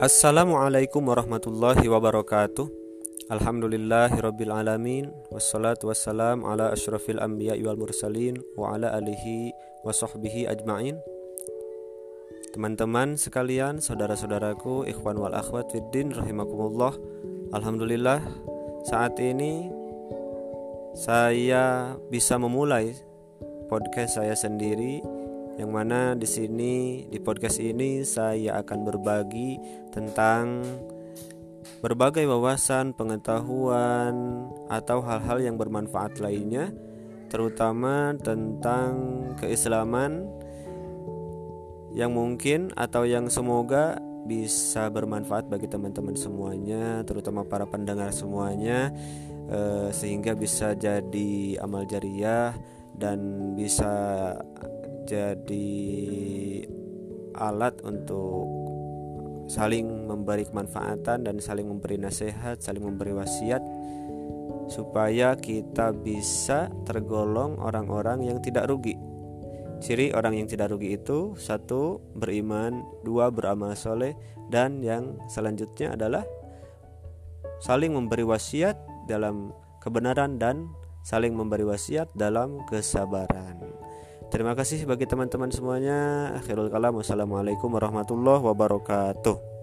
Assalamualaikum warahmatullahi wabarakatuh. Alhamdulillahirrabbilalamin. Wassalatu wassalam ala asyrafil anbiya wal mursalin wa ala alihi wa sahbihi ajma'in. Teman-teman sekalian, saudara-saudaraku, ikhwan wal akhwat fiddin rahimakumullah. Alhamdulillah, saat ini saya bisa memulai podcast saya sendiri, yang mana di sini, di podcast ini saya akan berbagi tentang berbagai wawasan, pengetahuan, atau hal-hal yang bermanfaat lainnya, terutama tentang keislaman yang mungkin atau yang semoga bisa bermanfaat bagi teman-teman semuanya, terutama para pendengar semuanya, sehingga bisa jadi amal jariyah dan bisa jadi alat untuk saling memberi kemanfaatan dan saling memberi nasihat, saling memberi wasiat, supaya kita bisa tergolong orang-orang yang tidak rugi. Ciri orang yang tidak rugi itu, 1. Beriman, 2. Beramal soleh, dan yang selanjutnya adalah saling memberi wasiat dalam kebenaran dan saling memberi wasiat dalam kesabaran. Terima kasih bagi teman-teman semuanya. Akhirul kalam. Wassalamualaikum warahmatullahi wabarakatuh.